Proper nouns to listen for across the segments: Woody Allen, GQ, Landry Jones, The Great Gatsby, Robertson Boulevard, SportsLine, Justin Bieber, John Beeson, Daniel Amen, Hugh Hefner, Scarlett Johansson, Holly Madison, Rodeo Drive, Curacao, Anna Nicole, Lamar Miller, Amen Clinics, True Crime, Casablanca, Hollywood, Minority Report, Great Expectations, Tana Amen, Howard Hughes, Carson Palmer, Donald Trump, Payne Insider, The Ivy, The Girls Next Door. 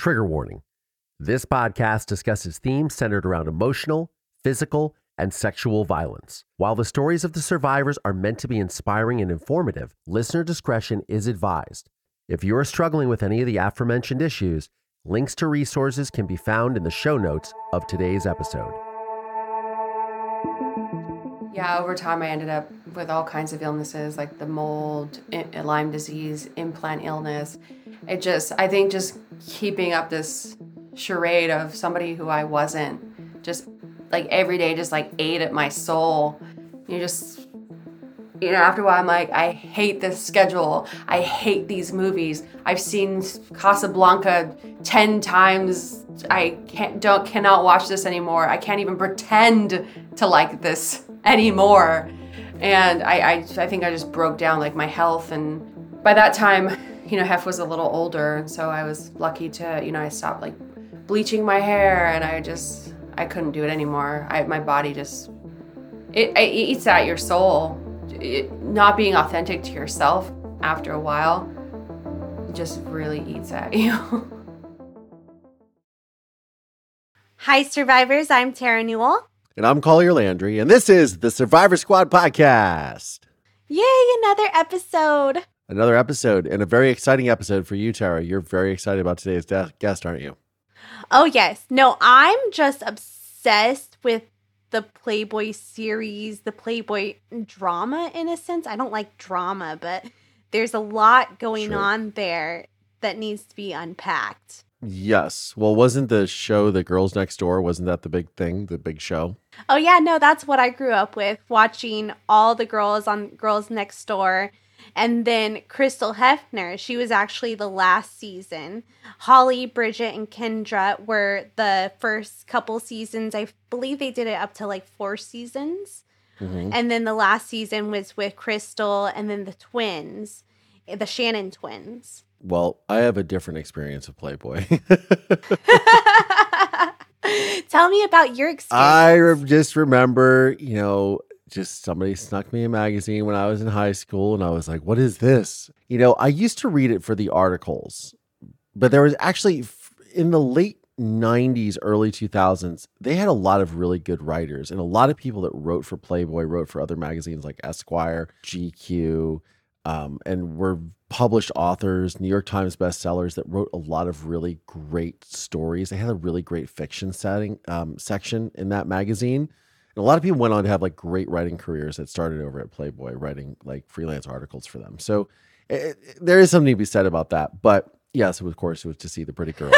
Trigger warning. This podcast discusses themes centered around emotional, physical, and sexual violence. While the stories of the survivors are meant to be inspiring and informative, listener discretion is advised. If you're struggling with any of the aforementioned issues, links to resources can be found in the show notes of today's episode. Yeah, over time I ended up with all kinds of illnesses, like the mold, Lyme disease, implant illness. I think keeping up this charade of somebody who I wasn't, just like every day, just like ate at my soul. After a while I'm like, I hate this schedule. I hate these movies. I've seen Casablanca 10 times. I cannot watch this anymore. I can't even pretend to like this anymore. And I think I just broke down, like my health. And by that time, Hef was a little older. And so I was lucky to, I stopped like bleaching my hair, and I couldn't do it anymore. My body just, it eats at your soul. Not being authentic to yourself after a while just really eats at you. Hi, Survivors. I'm Tara Newell. And I'm Collier Landry, and this is the Survivor Squad podcast. Yay, another episode. Another episode, and a very exciting episode for you, Tara. You're very excited about today's guest, aren't you? Oh, yes. No, I'm just obsessed with the Playboy series, the Playboy drama, in a sense. I don't like drama, but there's a lot going on there that needs to be unpacked. Yes. Well, wasn't the show The Girls Next Door, wasn't that the big thing, the big show? Oh, yeah. No, that's what I grew up with, watching all the girls on Girls Next Door. And then Crystal Hefner, she was actually the last season. Holly, Bridget, and Kendra were the first couple seasons. I believe they did it up to like 4 seasons. Mm-hmm. And then the last season was with Crystal and then the twins, the Shannon twins. Well, I have a different experience of Playboy. Tell me about your experience. I just remember, just somebody snuck me a magazine when I was in high school, and I was like, what is this? I used to read it for the articles, but there was actually, in the late 90s, early 2000s, they had a lot of really good writers, and a lot of people that wrote for Playboy wrote for other magazines like Esquire, GQ, and were published authors, New York Times bestsellers that wrote a lot of really great stories. They had a really great fiction section in that magazine. And a lot of people went on to have like great writing careers that started over at Playboy, writing like freelance articles for them. So there is something to be said about that. But yes, of course, it was to see the pretty girls,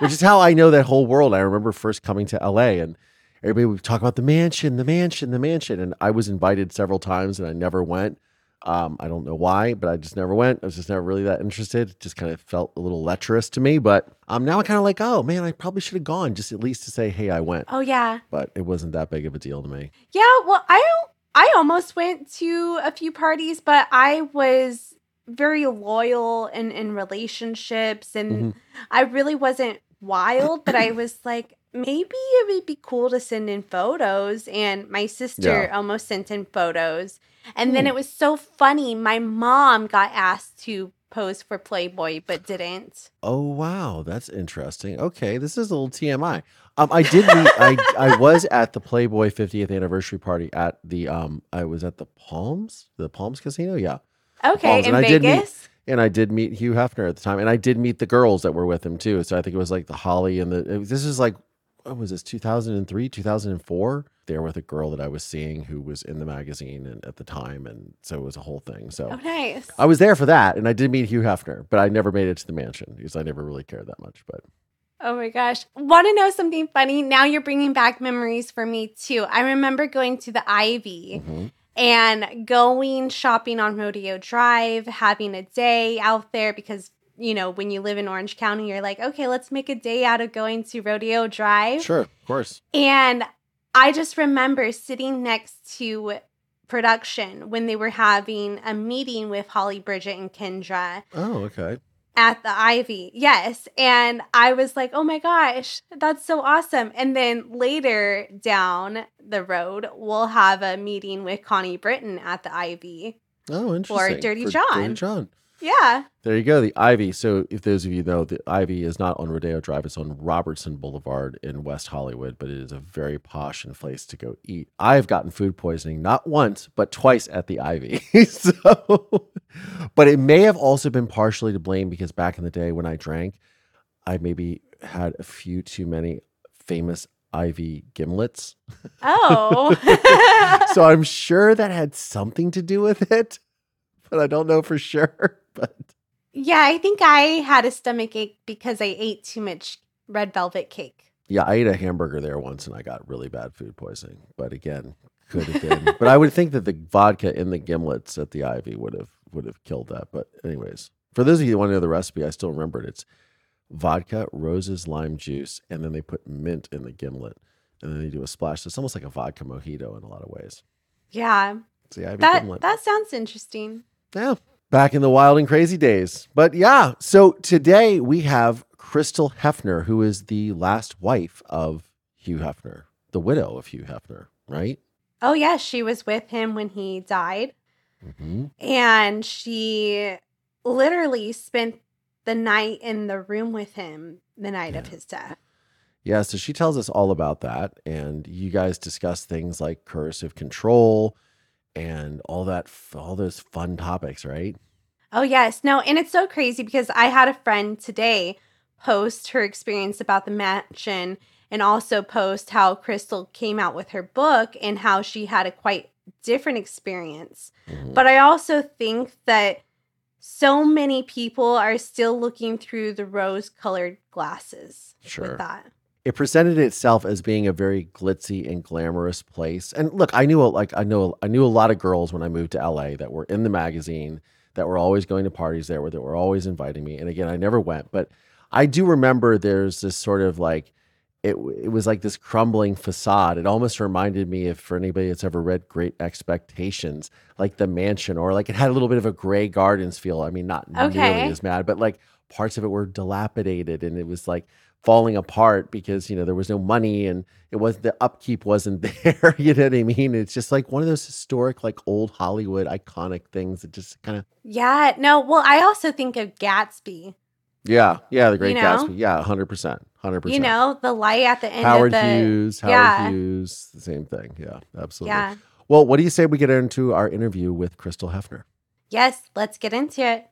which is how I know that whole world. I remember first coming to LA, and everybody would talk about the mansion. And I was invited several times and I never went. I don't know why, but I just never went. I was just never really that interested. It just kind of felt a little lecherous to me. But now I'm kind of like, oh, man, I probably should have gone, just at least to say, hey, I went. Oh, yeah. But it wasn't that big of a deal to me. Yeah, well, I almost went to a few parties, but I was very loyal in relationships. And mm-hmm. I really wasn't wild, but I was like, maybe it would be cool to send in photos. And my sister almost sent in photos. And then it was so funny. My mom got asked to pose for Playboy, but didn't. Oh, wow. That's interesting. Okay. This is a little TMI. I was at the Playboy 50th anniversary party at the Palms? The Palms Casino? Yeah. Okay. In Vegas? I did meet Hugh Hefner at the time. And I did meet the girls that were with him too. So I think it was like the Holly and this is like, what was this, 2003, 2004? There with a girl that I was seeing who was in the magazine and at the time. And so it was a whole thing. So nice. I was there for that. And I did meet Hugh Hefner, but I never made it to the mansion because I never really cared that much. But oh my gosh. Want to know something funny? Now you're bringing back memories for me too. I remember going to the Ivy mm-hmm. and going shopping on Rodeo Drive, having a day out there because, when you live in Orange County, you're like, okay, let's make a day out of going to Rodeo Drive. Sure, of course. And I just remember sitting next to production when they were having a meeting with Holly, Bridget, and Kendra. Oh, okay. At the Ivy. Yes. And I was like, oh my gosh, that's so awesome. And then later down the road, we'll have a meeting with Connie Britton at the Ivy. Oh, interesting. Or Dirty John. Yeah. There you go, The Ivy. So if those of you know, The Ivy is not on Rodeo Drive. It's on Robertson Boulevard in West Hollywood, but it is a very posh and place to go eat. I've gotten food poisoning not once, but twice at The Ivy. But it may have also been partially to blame because back in the day when I drank, I maybe had a few too many famous Ivy gimlets. Oh. So I'm sure that had something to do with it, but I don't know for sure. But yeah, I think I had a stomach ache because I ate too much red velvet cake. Yeah, I ate a hamburger there once and I got really bad food poisoning. But again, could have been. But I would think that the vodka in the gimlets at the Ivy would have killed that. But anyways, for those of you who want to know the recipe, I still remember it. It's vodka, roses, lime juice, and then they put mint in the gimlet. And then they do a splash. So it's almost like a vodka mojito in a lot of ways. Yeah. It's the Ivy gimlet. That sounds interesting. Yeah. Back in the wild and crazy days. But yeah, so today we have Crystal Hefner, who is the last wife of Hugh Hefner, the widow of Hugh Hefner, right? Oh, yeah. She was with him when he died. Mm-hmm. And she literally spent the night in the room with him the night of his death. Yeah, so she tells us all about that. And you guys discuss things like coercive control and all those fun topics, right? Oh, yes. No, and it's so crazy because I had a friend today post her experience about the mansion and also post how Crystal came out with her book and how she had a quite different experience. Mm-hmm. But I also think that so many people are still looking through the rose-colored glasses with that. It presented itself as being a very glitzy and glamorous place. And look, I knew a lot of girls when I moved to LA that were in the magazine, that were always going to parties there, that were always inviting me. And again, I never went, but I do remember there's this sort of like, it was like this crumbling facade. It almost reminded me, if for anybody that's ever read Great Expectations, like the mansion, or like it had a little bit of a Gray Gardens feel. I mean, not nearly as mad, but like parts of it were dilapidated and it was like falling apart because, you know, there was no money and it was the upkeep wasn't there. You know what I mean? It's just like one of those historic, like old Hollywood iconic things that just kind of. Yeah. No. Well, I also think of Gatsby. Yeah. Yeah. The Great Gatsby. Yeah. 100%. You know, the light at the end of the. Howard Hughes. The same thing. Yeah. Absolutely. Yeah. Well, what do you say we get into our interview with Crystal Hefner? Yes. Let's get into it.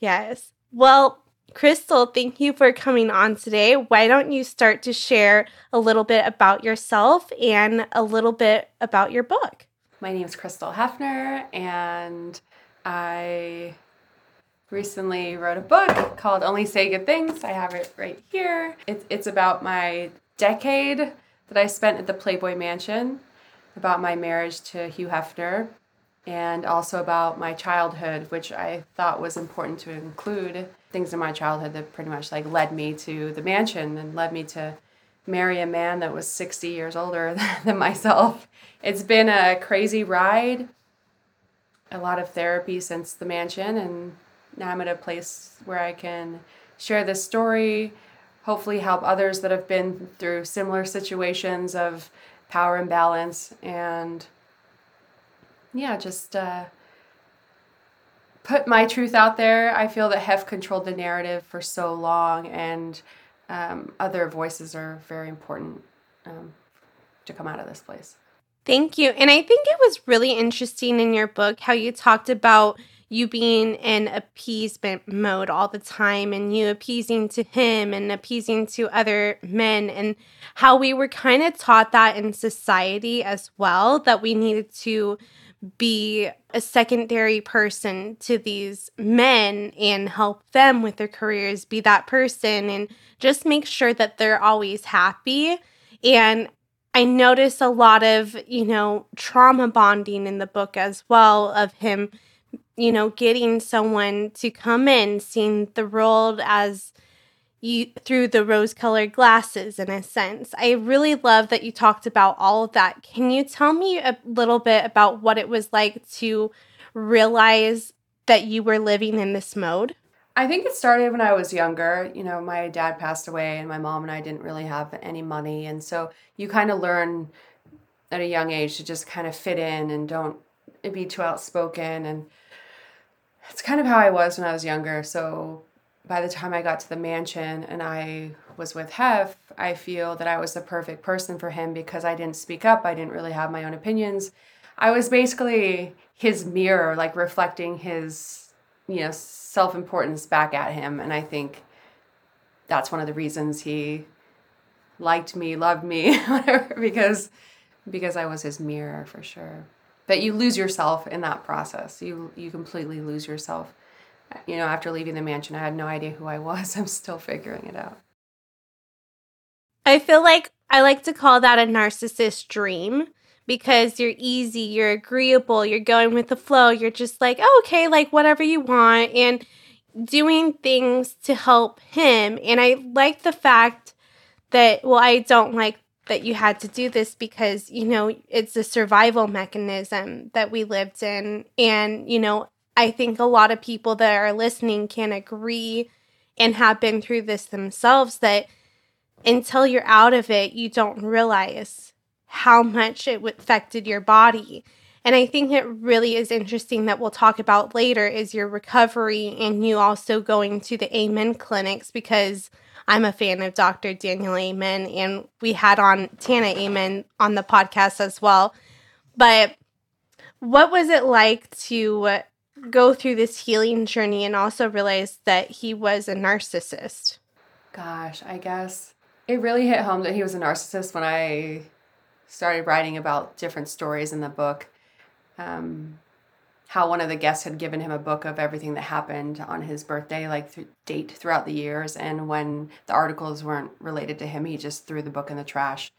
Yes. Well, Crystal, thank you for coming on today. Why don't you start to share a little bit about yourself and a little bit about your book? My name is Crystal Hefner, and I recently wrote a book called Only Say Good Things. I have it right here. It's about my decade that I spent at the Playboy Mansion, about my marriage to Hugh Hefner, and also about my childhood, which I thought was important to include things in my childhood that pretty much like led me to the mansion and led me to marry a man that was 60 years older than myself. It's been a crazy ride, a lot of therapy since the mansion, and now I'm at a place where I can share this story, hopefully help others that have been through similar situations of power imbalance, and just put my truth out there. I feel that Hef controlled the narrative for so long, and other voices are very important to come out of this place. Thank you. And I think it was really interesting in your book how you talked about you being in appeasement mode all the time and you appeasing to him and appeasing to other men, and how we were kind of taught that in society as well, that we needed to be a secondary person to these men and help them with their careers, be that person, and just make sure that they're always happy. And I noticed a lot of, you know, trauma bonding in the book as well, of him, you know, getting someone to come in, seeing the world as, through the rose-colored glasses, in a sense. I really love that you talked about all of that. Can you tell me a little bit about what it was like to realize that you were living in this mode? I think it started when I was younger. You know, my dad passed away and my mom and I didn't really have any money. And so you kind of learn at a young age to just kind of fit in and don't be too outspoken. And it's kind of how I was when I was younger. So by the time I got to the mansion and I was with Hef, I feel that I was the perfect person for him because I didn't speak up. I didn't really have my own opinions. I was basically his mirror, like reflecting his, you know, self-importance back at him. And I think that's one of the reasons he liked me, loved me, whatever, because I was his mirror for sure. But you lose yourself in that process. You completely lose yourself. You know, after leaving the mansion, I had no idea who I was. I'm still figuring it out. I feel like I like to call that a narcissist dream because you're easy, you're agreeable, you're going with the flow. You're just like, oh, okay, like whatever you want and doing things to help him. And I like the fact that, well, I don't like that you had to do this because, you know, it's a survival mechanism that we lived in. And, you know, I think a lot of people that are listening can agree and have been through this themselves that until you're out of it, you don't realize how much it affected your body. And I think it really is interesting that we'll talk about later is your recovery and you also going to the Amen Clinics because I'm a fan of Dr. Daniel Amen and we had on Tana Amen on the podcast as well. But what was it like to go through this healing journey and also realize that he was a narcissist? Gosh, I guess it really hit home that he was a narcissist when I started writing about different stories in the book. How one of the guests had given him a book of everything that happened on his birthday, like date throughout the years. And when the articles weren't related to him, he just threw the book in the trash.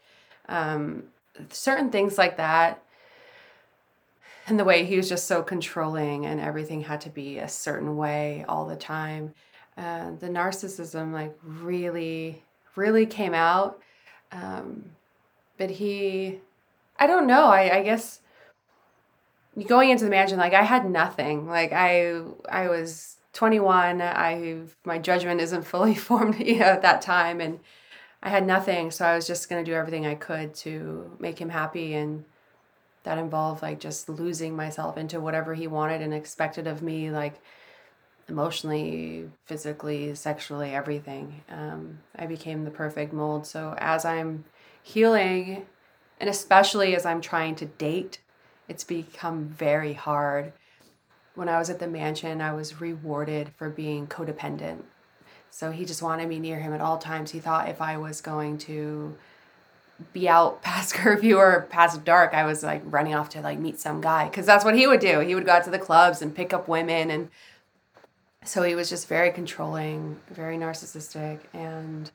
Certain things like that. And the way he was just so controlling and everything had to be a certain way all the time. The narcissism like really, really came out. But he, I don't know. I guess going into the mansion, like I had nothing. Like I was 21. My judgment isn't fully formed, you know, at that time. And I had nothing. So I was just going to do everything I could to make him happy. And that involved like just losing myself into whatever he wanted and expected of me, like emotionally, physically, sexually, everything. I became the perfect mold. So as I'm healing, and especially as I'm trying to date, it's become very hard. When I was at the mansion, I was rewarded for being codependent. So he just wanted me near him at all times. He thought if I was going to be out past curfew or past dark, I was like running off to like meet some guy because that's what he would do. He would go out to the clubs and pick up women. And so he was just very controlling, very narcissistic. And,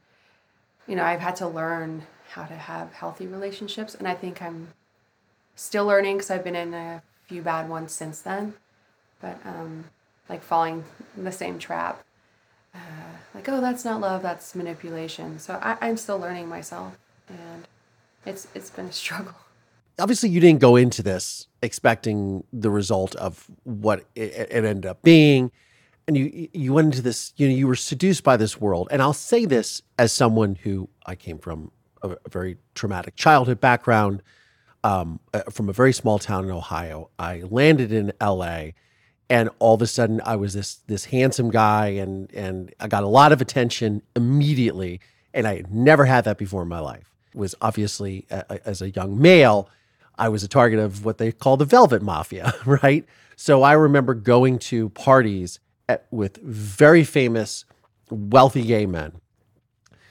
you know, I've had to learn how to have healthy relationships. And I think I'm still learning because I've been in a few bad ones since then. But like falling in the same trap, like, oh, that's not love, that's manipulation. So I'm still learning myself. And it's been a struggle. Obviously, you didn't go into this expecting the result of what it ended up being. And you went into this, you know, you were seduced by this world. And I'll say this as someone who I came from a very traumatic childhood background, from a very small town in Ohio. I landed in LA and all of a sudden I was this handsome guy and I got a lot of attention immediately. And I had never had that before in my life. It was obviously, as a young male, I was a target of what they call the Velvet Mafia, right? So I remember going to parties with very famous, wealthy gay men.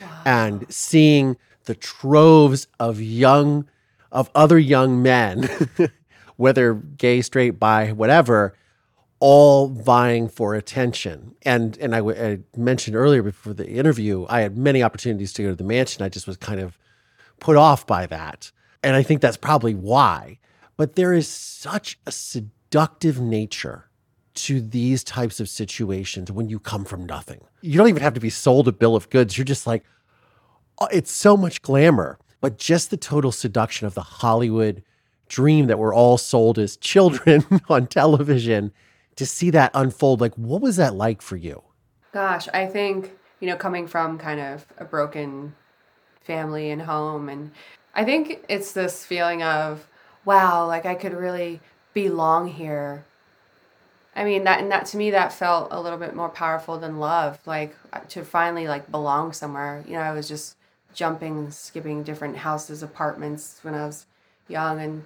Wow. And seeing the troves of other young men, whether gay, straight, bi, whatever, all vying for attention. And I mentioned earlier before the interview, I had many opportunities to go to the mansion. I just was kind of put off by that. And I think that's probably why. But there is such a seductive nature to these types of situations when you come from nothing. You don't even have to be sold a bill of goods. You're just like, oh, it's so much glamour, but just the total seduction of the Hollywood dream that we're all sold as children on television, to see that unfold. Like, what was that like for you? Gosh, I think, you know, coming from kind of a broken family and home, and I think it's this feeling of, wow, like I could really belong here. I mean, that to me, that felt a little bit more powerful than love, like to finally like belong somewhere. You know, I was just jumping and skipping different houses, apartments when I was young, and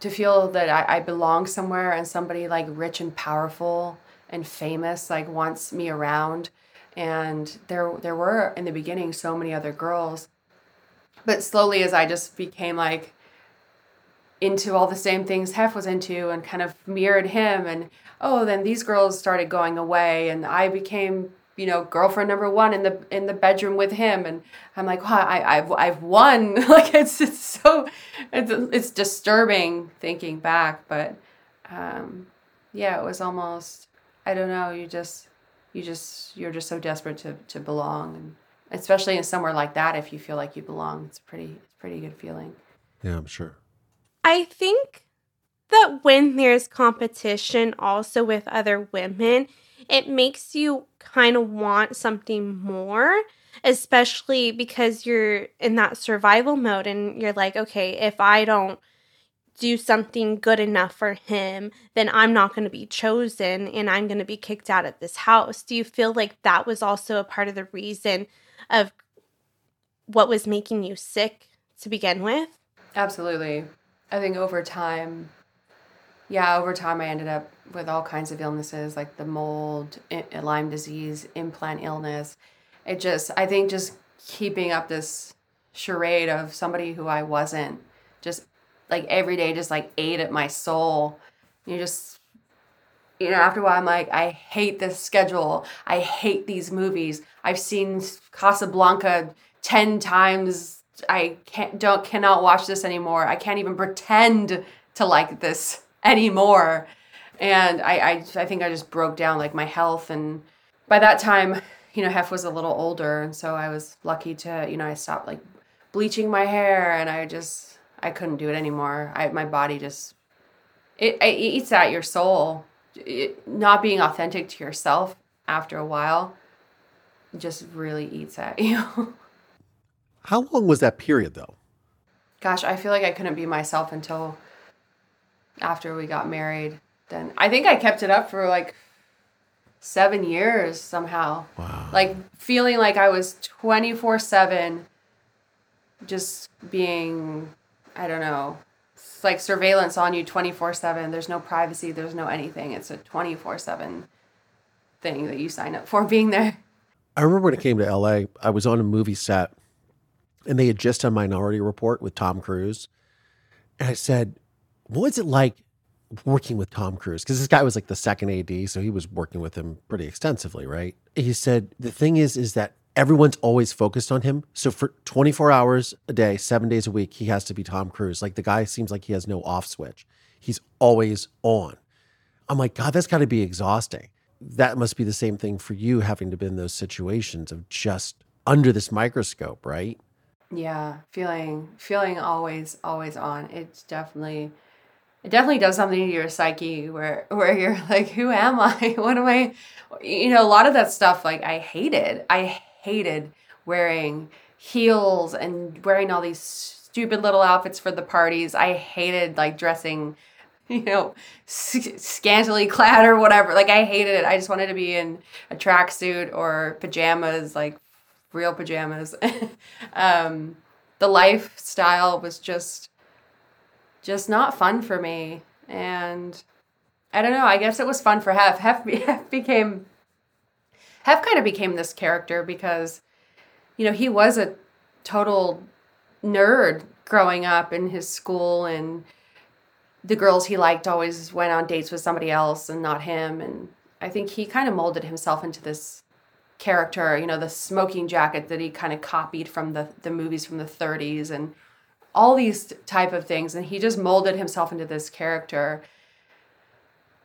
to feel that I belong somewhere and somebody like rich and powerful and famous like wants me around. And there were in the beginning so many other girls, but slowly as I just became like into all the same things Hef was into and kind of mirrored him, and oh, then these girls started going away and I became, you know, girlfriend number one in the bedroom with him, and I'm like, wow, I've won. Like it's disturbing thinking back, but yeah, it was almost, I don't know, you're just so desperate to belong, and especially in somewhere like that, if you feel like you belong, it's a pretty good feeling. Yeah, I'm sure. I think that when there's competition also with other women, it makes you kind of want something more, especially because you're in that survival mode and you're like, okay, if I don't do something good enough for him, then I'm not going to be chosen and I'm going to be kicked out of this house. Do you feel like that was also a part of the reason of what was making you sick to begin with? Absolutely. I think over time I ended up with all kinds of illnesses, like the mold, Lyme disease, implant illness. It just, I think just keeping up this charade of somebody who I wasn't, just like every day just like ate at my soul. You just, you know, after a while I'm like, I hate this schedule. I hate these movies. I've seen Casablanca 10 times. I cannot watch this anymore. I can't even pretend to like this anymore. And I think I just broke down, like my health. And by that time, you know, Hef was a little older. And so I was lucky to, you know, I stopped like bleaching my hair, and I couldn't do it anymore. My body just, it eats at your soul. Not being authentic to yourself after a while just really eats at you. How long was that period though? Gosh, I feel like I couldn't be myself until after we got married. Then I think I kept it up for like 7 years somehow. Wow. Like feeling like I was 24/7 just being, I don't know, it's like surveillance on you 24/7. There's no privacy. There's no anything. It's a 24/7 thing that you sign up for being there. I remember when it came to LA, I was on a movie set and they had just done Minority Report with Tom Cruise. And I said, what is it like working with Tom Cruise? Because this guy was like the second AD, so he was working with him pretty extensively, right? He said, the thing is that everyone's always focused on him. So for 24 hours a day, 7 days a week, he has to be Tom Cruise. Like the guy seems like he has no off switch. He's always on. I'm like, God, that's got to be exhausting. That must be the same thing for you, having to be in those situations of just under this microscope, right? Yeah, feeling always on. It definitely does something to your psyche where you're like, who am I? What am I? You know, a lot of that stuff, like I hated wearing heels and wearing all these stupid little outfits for the parties. I hated like dressing, you know, scantily clad or whatever. Like I hated it. I just wanted to be in a tracksuit or pajamas, like real pajamas. The lifestyle was just not fun for me. And I don't know, I guess it was fun for Hef. Hef kind of became this character because, you know, he was a total nerd growing up in his school, and the girls he liked always went on dates with somebody else and not him. And I think he kind of molded himself into this character, you know, the smoking jacket that he kind of copied from the movies from the 30s and all these type of things. And he just molded himself into this character.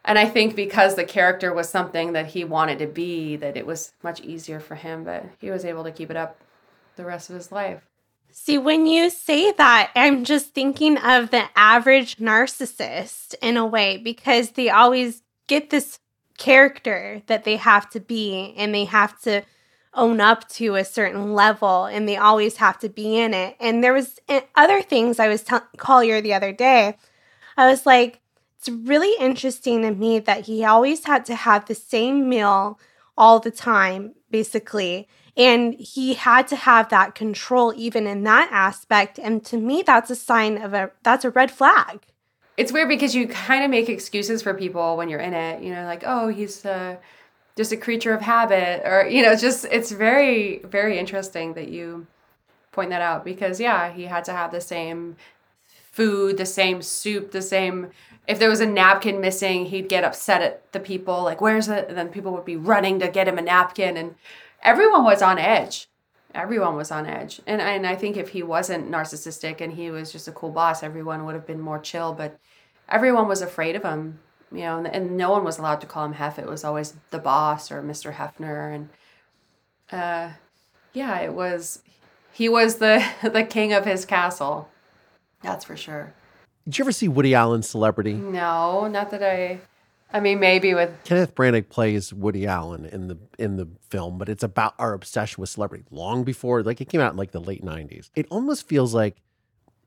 And I think because the character was something that he wanted to be, that it was much easier for him, but he was able to keep it up the rest of his life. See, when you say that, I'm just thinking of the average narcissist in a way, because they always get this character that they have to be, and they have to own up to a certain level, and they always have to be in it. And there was other things I was telling Collier the other day. I was like, it's really interesting to me that he always had to have the same meal all the time, basically. And he had to have that control even in that aspect. And to me, that's a sign of that's a red flag. It's weird because you kind of make excuses for people when you're in it, you know, like, oh, he's just a creature of habit, or, you know, it's very, very interesting that you point that out because, yeah, he had to have the same food, the same soup, the same, if there was a napkin missing, he'd get upset at the people, like, where's it? And then people would be running to get him a napkin. And everyone was on edge. Everyone was on edge. And I think if he wasn't narcissistic and he was just a cool boss, everyone would have been more chill, but everyone was afraid of him, you know, and no one was allowed to call him Hef. It was always the boss or Mr. Hefner. And yeah, he was the king of his castle. That's for sure. Did you ever see Woody Allen's Celebrity? No, not that I mean, maybe with... Kenneth Branagh plays Woody Allen in the film, but it's about our obsession with celebrity long before, like, it came out in, like, the late 90s. It almost feels like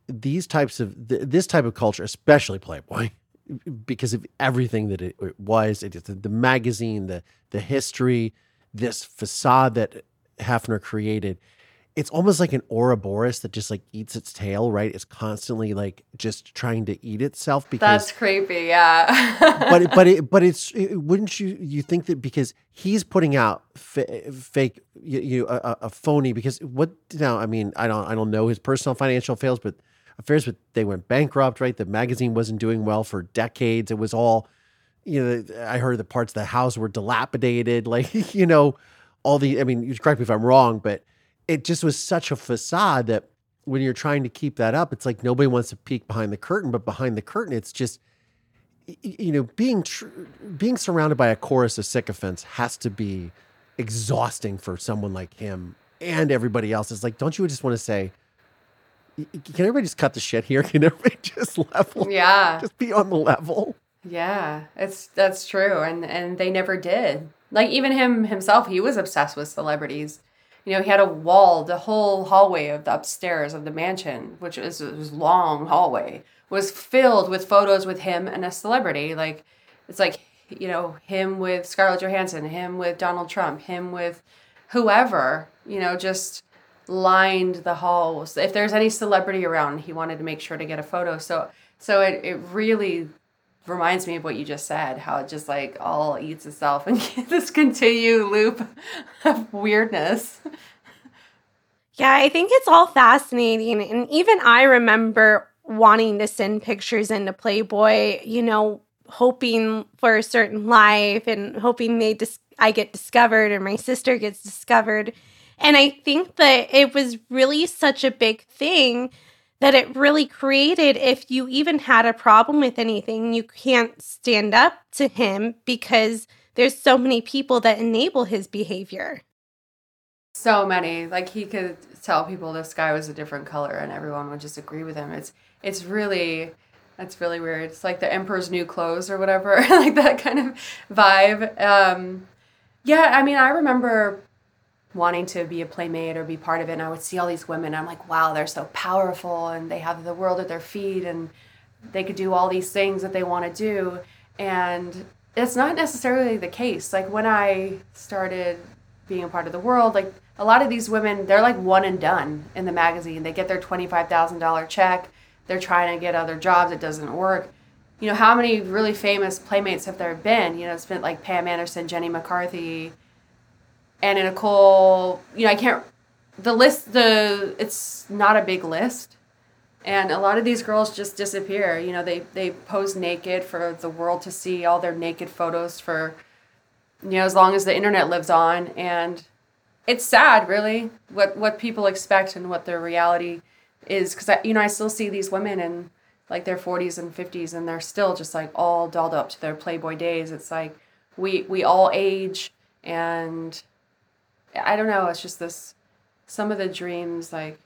these types of... this type of culture, especially Playboy, because of everything that it was, the magazine, the history, this facade that Hefner created... It's almost like an Ouroboros that just, like, eats its tail, right? It's constantly, like, just trying to eat itself because... That's creepy, yeah. Wouldn't you think that because he's putting out fake, you know, a phony, because what, now, I mean, I don't know his personal financial affairs, but they went bankrupt, right? The magazine wasn't doing well for decades. It was all, you know, I heard the parts of the house were dilapidated, like, you know, all the, I mean, you correct me if I'm wrong, but... It just was such a facade that when you're trying to keep that up, it's like nobody wants to peek behind the curtain, but behind the curtain, it's just, you know, being surrounded by a chorus of sycophants has to be exhausting for someone like him and everybody else. It's like, don't you just want to say, can everybody just cut the shit here? Can everybody just level? Yeah. Just be on the level. Yeah, that's true. And they never did. Like, even himself, he was obsessed with celebrities. You know, he had a wall, the whole hallway of the upstairs of the mansion, which is this long hallway, was filled with photos with him and a celebrity. Like, it's like, you know, him with Scarlett Johansson, him with Donald Trump, him with whoever, you know, just lined the halls. If there's any celebrity around, he wanted to make sure to get a photo. So it really reminds me of what you just said, how it just, like, all eats itself and this continued loop of weirdness. Yeah, I think it's all fascinating. And even I remember wanting to send pictures into Playboy, you know, hoping for a certain life and hoping I get discovered or my sister gets discovered. And I think that it was really such a big thing that it really created, if you even had a problem with anything, you can't stand up to him because there's so many people that enable his behavior. So many. Like, he could tell people the sky was a different color and everyone would just agree with him. It's really weird. It's like the Emperor's New Clothes or whatever, like that kind of vibe. Yeah, I mean, I remember wanting to be a playmate or be part of it. And I would see all these women. And I'm like, wow, they're so powerful. And they have the world at their feet. And they could do all these things that they want to do. And it's not necessarily the case. Like, when I started being a part of the world, like, a lot of these women, they're like one and done in the magazine. They get their $25,000 check. They're trying to get other jobs. It doesn't work. You know, how many really famous playmates have there been? You know, it's been like Pam Anderson, Jenny McCarthy, Anna Nicole, you know, it's not a big list. And a lot of these girls just disappear. You know, they pose naked for the world to see, all their naked photos for, you know, as long as the internet lives on. And it's sad, really, what people expect and what their reality is. Because, you know, I still see these women and like their 40s and 50s, and they're still just like all dolled up to their Playboy days. It's like we all age, and I don't know. It's just this. Some of the dreams, like,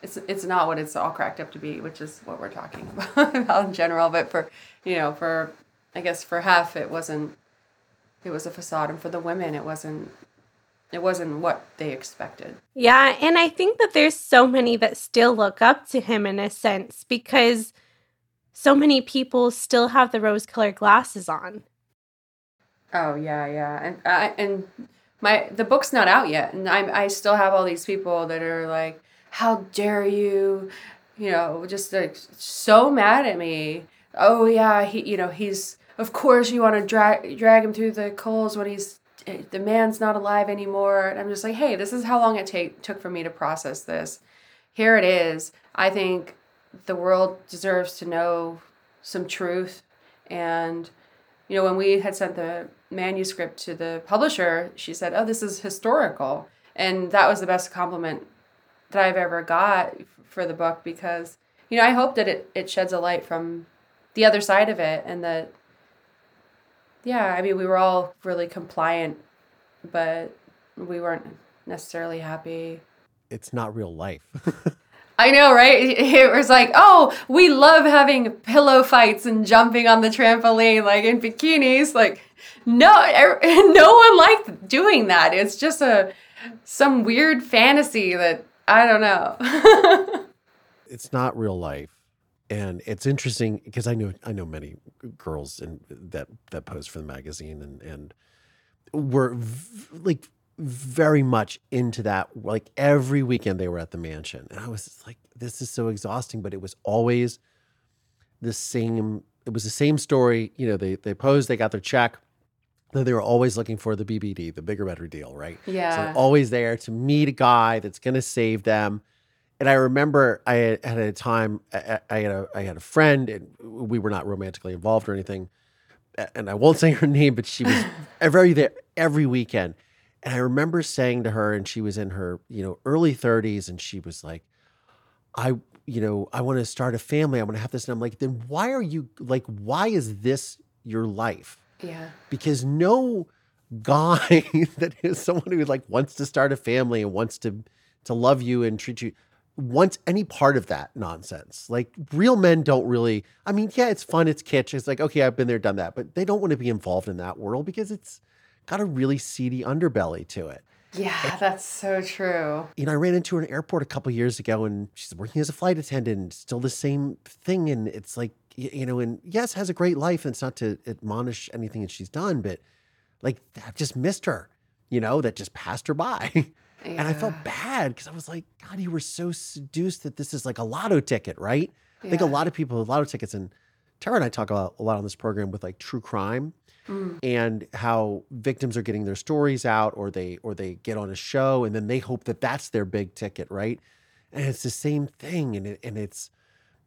it's not what it's all cracked up to be, which is what we're talking about in general. But for, you know, for, I guess for Hef, it wasn't. It was a facade, and for the women, it wasn't. It wasn't what they expected. Yeah, and I think that there's so many that still look up to him in a sense because so many people still have the rose-colored glasses on. Oh, yeah, yeah. And the book's not out yet, and I still have all these people that are like, how dare you, you know, just like so mad at me. Oh, yeah, he's, of course you want to drag him through the coals when he's, the man's not alive anymore. And I'm just like, hey, this is how long it took for me to process this. Here it is. I think the world deserves to know some truth. And, you know, when we had sent the manuscript to the publisher, she said, oh, this is historical. And that was the best compliment that I've ever got for the book because, you know, I hope that it sheds a light from the other side of it and that, yeah, I mean, we were all really compliant, but we weren't necessarily happy. It's not real life. I know, right? It was like, oh, we love having pillow fights and jumping on the trampoline, like in bikinis. Like, no one liked doing that. It's just some weird fantasy that I don't know. It's not real life. And it's interesting because I know many girls that pose for the magazine and were like very much into that. Like every weekend they were at the mansion. And I was just like, this is so exhausting. But it was always the same. It was the same story. You know, they posed, they got their check. Then they were always looking for the BBD, the bigger, better deal, right? Yeah. So they're always there to meet a guy that's going to save them. And I remember I had a friend, and we were not romantically involved or anything. And I won't say her name, but she was very there every weekend. And I remember saying to her, and she was in her, you know, early 30s, and she was like, I want to start a family. I want to have this. And I'm like, then why are you like, why is this your life? Yeah. Because no guy that is someone who like wants to start a family and wants to love you and treat you. Wants any part of that nonsense. Like real men don't really, I mean, yeah, it's fun. It's kitsch. It's like, okay, I've been there, done that, but they don't want to be involved in that world because it's got a really seedy underbelly to it. Yeah, that's so true. You know, I ran into her in an airport a couple of years ago and she's working as a flight attendant, still the same thing. And it's like, you know, and yes, has a great life and it's not to admonish anything that she's done, but like that just missed her, you know, that just passed her by. Yeah. And I felt bad because I was like, God, you were so seduced that this is like a lotto ticket, right? Yeah. I think a lot of people with lotto tickets, and Tara and I talk about a lot on this program with like true crime and how victims are getting their stories out or they get on a show and then they hope that that's their big ticket, right? And it's the same thing. And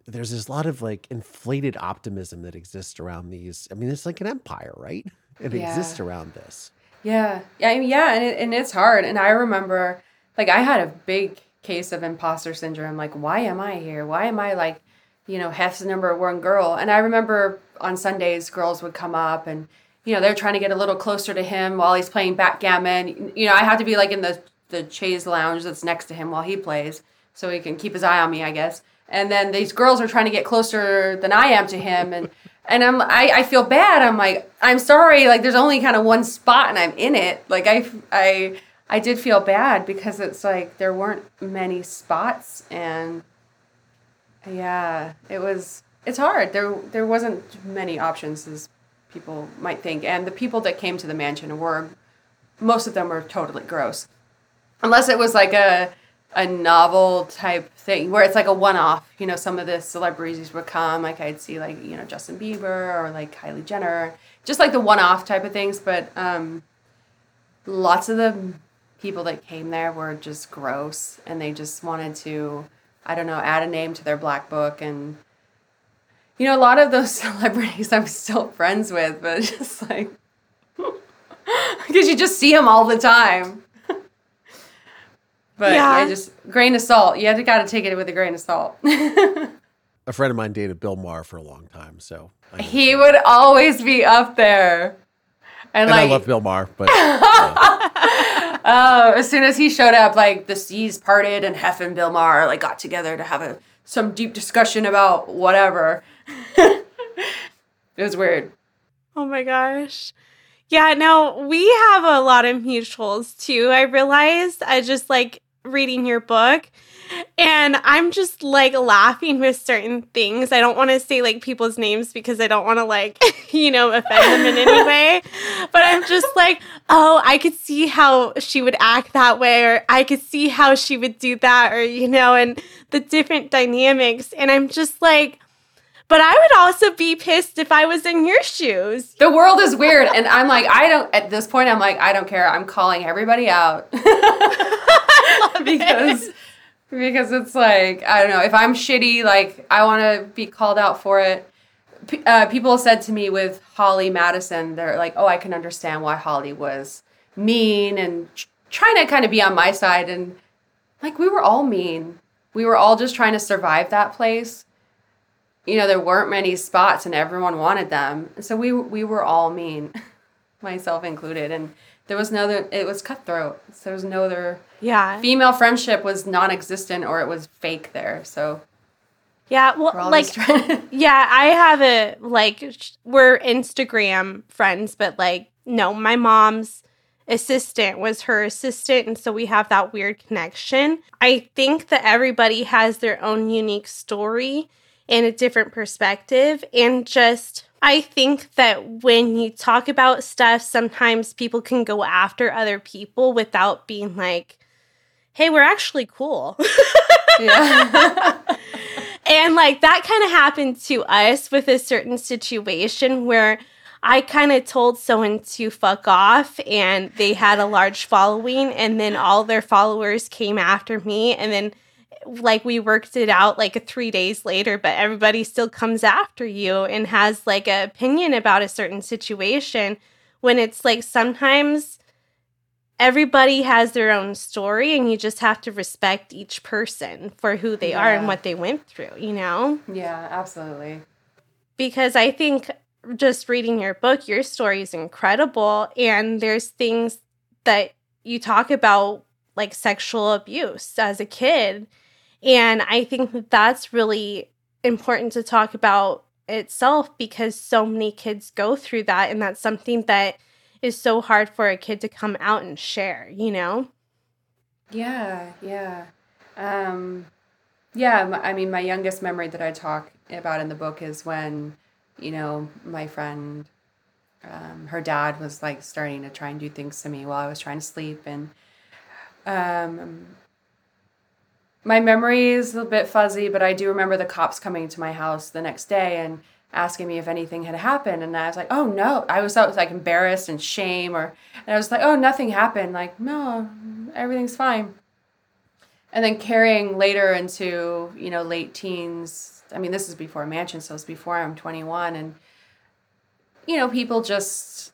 there's this lot of like inflated optimism that exists around these. I mean, it's like an empire, right? It exists around this. Yeah, and it's hard. And I remember, like, I had a big case of imposter syndrome. Like, why am I here? Why am I, like, you know, Hef's number one girl? And I remember on Sundays, girls would come up and, you know, they're trying to get a little closer to him while he's playing backgammon. You know, I have to be, like, in the chaise lounge that's next to him while he plays so he can keep his eye on me, I guess. And then these girls are trying to get closer than I am to him, and I feel bad. I'm like, I'm sorry. Like, there's only kind of one spot, and I'm in it. Like, I did feel bad because it's like there weren't many spots, and yeah, it's hard. There wasn't many options as people might think, and the people that came to the mansion were, most of them were totally gross, unless it was like a novel type thing where it's like a one-off, you know, some of the celebrities would come, like I'd see like, you know, Justin Bieber or like Kylie Jenner, just like the one-off type of things. But lots of the people that came there were just gross and they just wanted to, I don't know, add a name to their black book. And, you know, a lot of those celebrities I'm still friends with, but just like, because you just see them all the time. But yeah. I just, grain of salt. You got to take it with a grain of salt. a friend of mine dated Bill Maher for a long time, so he would always be up there. And like, I love Bill Maher, but as soon as he showed up, like the seas parted, and Hef and Bill Maher like got together to have some deep discussion about whatever. It was weird. Oh my gosh. Yeah, no, we have a lot of mutuals too. I realized I just like reading your book, and I'm just like laughing with certain things. I don't want to say like people's names because I don't want to like, offend them in any way. But I'm just like, oh, I could see how she would act that way, or I could see how she would do that, or, and the different dynamics. And I'm just like, but I would also be pissed if I was in your shoes. The world is weird. And I'm like, I don't care. I'm calling everybody out. Because it's like, I don't know, if I'm shitty, like, I want to be called out for it. People said to me with Holly Madison, they're like, oh, I can understand why Holly was mean and trying to kind of be on my side. And, like, we were all mean. We were all just trying to survive that place. There weren't many spots and everyone wanted them. So we were all mean, myself included. And there was no other, it was cutthroat. So there was no other, female friendship was non-existent, or it was fake there. So yeah, well, like, I have we're Instagram friends, but like, no, my mom's assistant was her assistant. And so we have that weird connection. I think that everybody has their own unique story and a different perspective. And just, I think that when you talk about stuff, sometimes people can go after other people without being like, hey, we're actually cool. Yeah. And like that kind of happened to us with a certain situation where I kind of told someone to fuck off, and they had a large following, and then all their followers came after me, and then like we worked it out like 3 days later, but everybody still comes after you and has like an opinion about a certain situation, when it's like sometimes everybody has their own story and you just have to respect each person for who they are and what they went through, Yeah, absolutely. Because I think just reading your book, your story is incredible, and there's things that you talk about like sexual abuse as a kid. And I think that that's really important to talk about itself, because so many kids go through that, and that's something that is so hard for a kid to come out and share, Yeah, yeah. My youngest memory that I talk about in the book is when, my friend, her dad was like starting to try and do things to me while I was trying to sleep. And my memory is a bit fuzzy, but I do remember the cops coming to my house the next day and asking me if anything had happened. And I was like, oh, no. I was like embarrassed and shame. And I was like, oh, nothing happened. Like, no, everything's fine. And then carrying later into, late teens. I mean, this is before Mansion, so it's before I'm 21. And, people just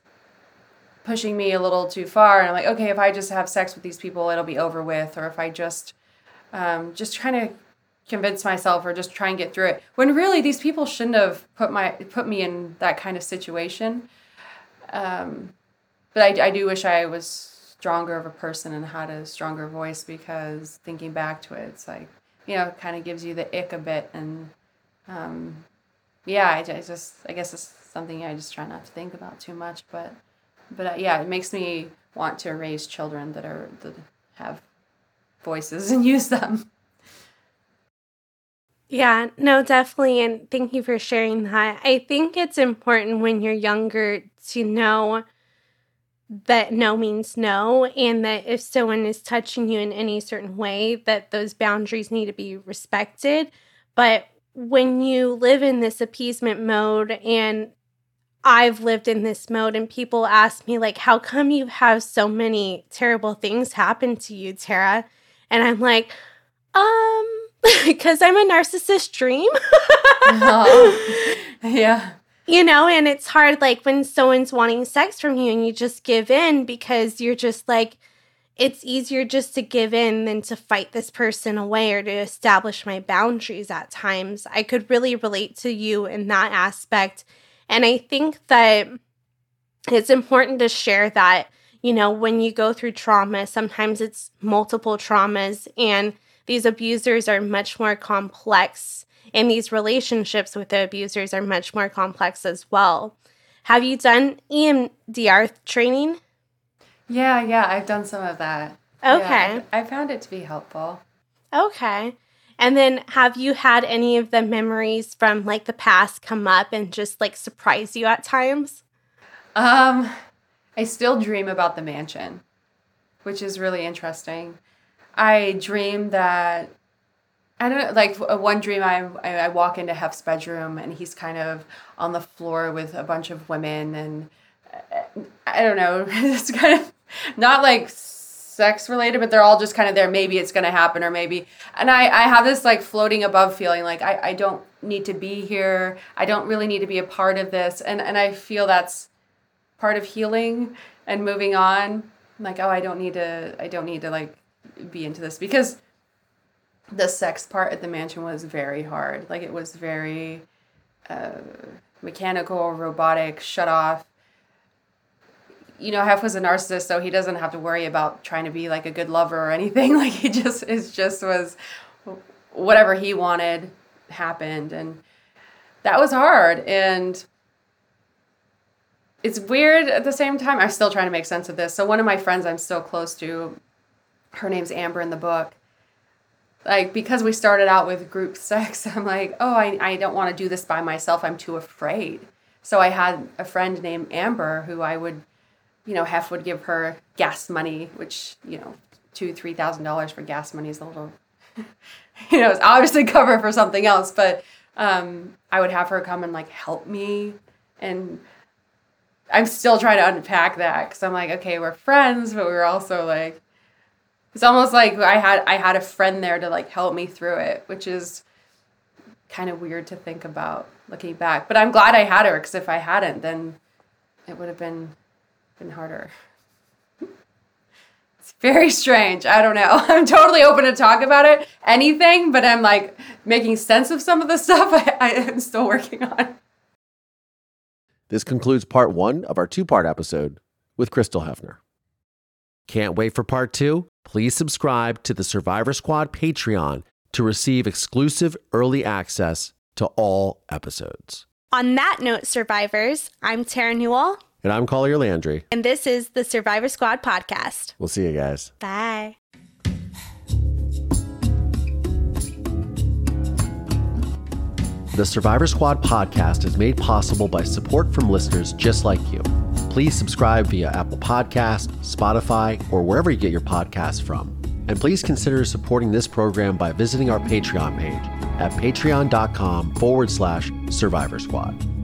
pushing me a little too far. And I'm like, okay, if I just have sex with these people, it'll be over with. Or if I just trying to convince myself or just try and get through it. When really these people shouldn't have put me in that kind of situation. But I do wish I was stronger of a person and had a stronger voice, because thinking back to it, it's like, it kind of gives you the ick a bit. And I guess it's something I just try not to think about too much, but it makes me want to raise children that have voices and use them. Yeah, no, definitely. And thank you for sharing that. I think it's important when you're younger to know that no means no, and that if someone is touching you in any certain way, that those boundaries need to be respected. But when you live in this appeasement mode, and I've lived in this mode, and people ask me, like, how come you have so many terrible things happen to you, Tara? And I'm like, because I'm a narcissist dream. Yeah. And it's hard, like, when someone's wanting sex from you and you just give in, because you're just like, it's easier just to give in than to fight this person away or to establish my boundaries at times. I could really relate to you in that aspect. And I think that it's important to share that, you know, when you go through trauma, sometimes it's multiple traumas, and these abusers are much more complex, and these relationships with the abusers are much more complex as well. Have you done EMDR training? Yeah, I've done some of that. Okay. Yeah, I found it to be helpful. Okay. And then have you had any of the memories from, like, the past come up and just, like, surprise you at times? I still dream about the mansion, which is really interesting. I dream that, I don't know, like, one dream I walk into Hef's bedroom, and he's kind of on the floor with a bunch of women, and I don't know, it's kind of not, like, sex related, but they're all just kind of there. Maybe it's going to happen, or maybe. And I have this, like, floating above feeling like I don't need to be here. I don't really need to be a part of this. And I feel that's part of healing and moving on. I'm like, oh, I don't need to like be into this, because the sex part at the mansion was very hard. Like, it was very mechanical, robotic, shut off. You know, Hef was a narcissist, so he doesn't have to worry about trying to be, like, a good lover or anything. Like, it just was whatever he wanted happened. And that was hard. And it's weird at the same time. I'm still trying to make sense of this. So one of my friends I'm still close to, her name's Amber in the book. Like, because we started out with group sex, I'm like, oh, I don't want to do this by myself. I'm too afraid. So I had a friend named Amber who I would... You know, Hef would give her gas money, which, you know, $2,000, $3,000 for gas money is a little, you know, it's obviously cover for something else. But I would have her come and, like, help me. And I'm still trying to unpack that, because I'm like, okay, we're friends, but we're also, like, it's almost like I had a friend there to, like, help me through it, which is kind of weird to think about looking back. But I'm glad I had her, because if I hadn't, then it would have been harder. It's very strange. I don't know. I'm totally open to talk about it, anything, but I'm, like, making sense of some of the stuff I am still working on. This concludes part one of our two-part episode with Crystal Hefner. Can't wait for part two? Please subscribe to the Survivor Squad Patreon to receive exclusive early access to all episodes. On that note, Survivors, I'm Tara Newell. And I'm Collier Landry. And this is the Survivor Squad podcast. We'll see you guys. Bye. The Survivor Squad podcast is made possible by support from listeners just like you. Please subscribe via Apple Podcasts, Spotify, or wherever you get your podcasts from. And please consider supporting this program by visiting our Patreon page at patreon.com/Survivor Squad.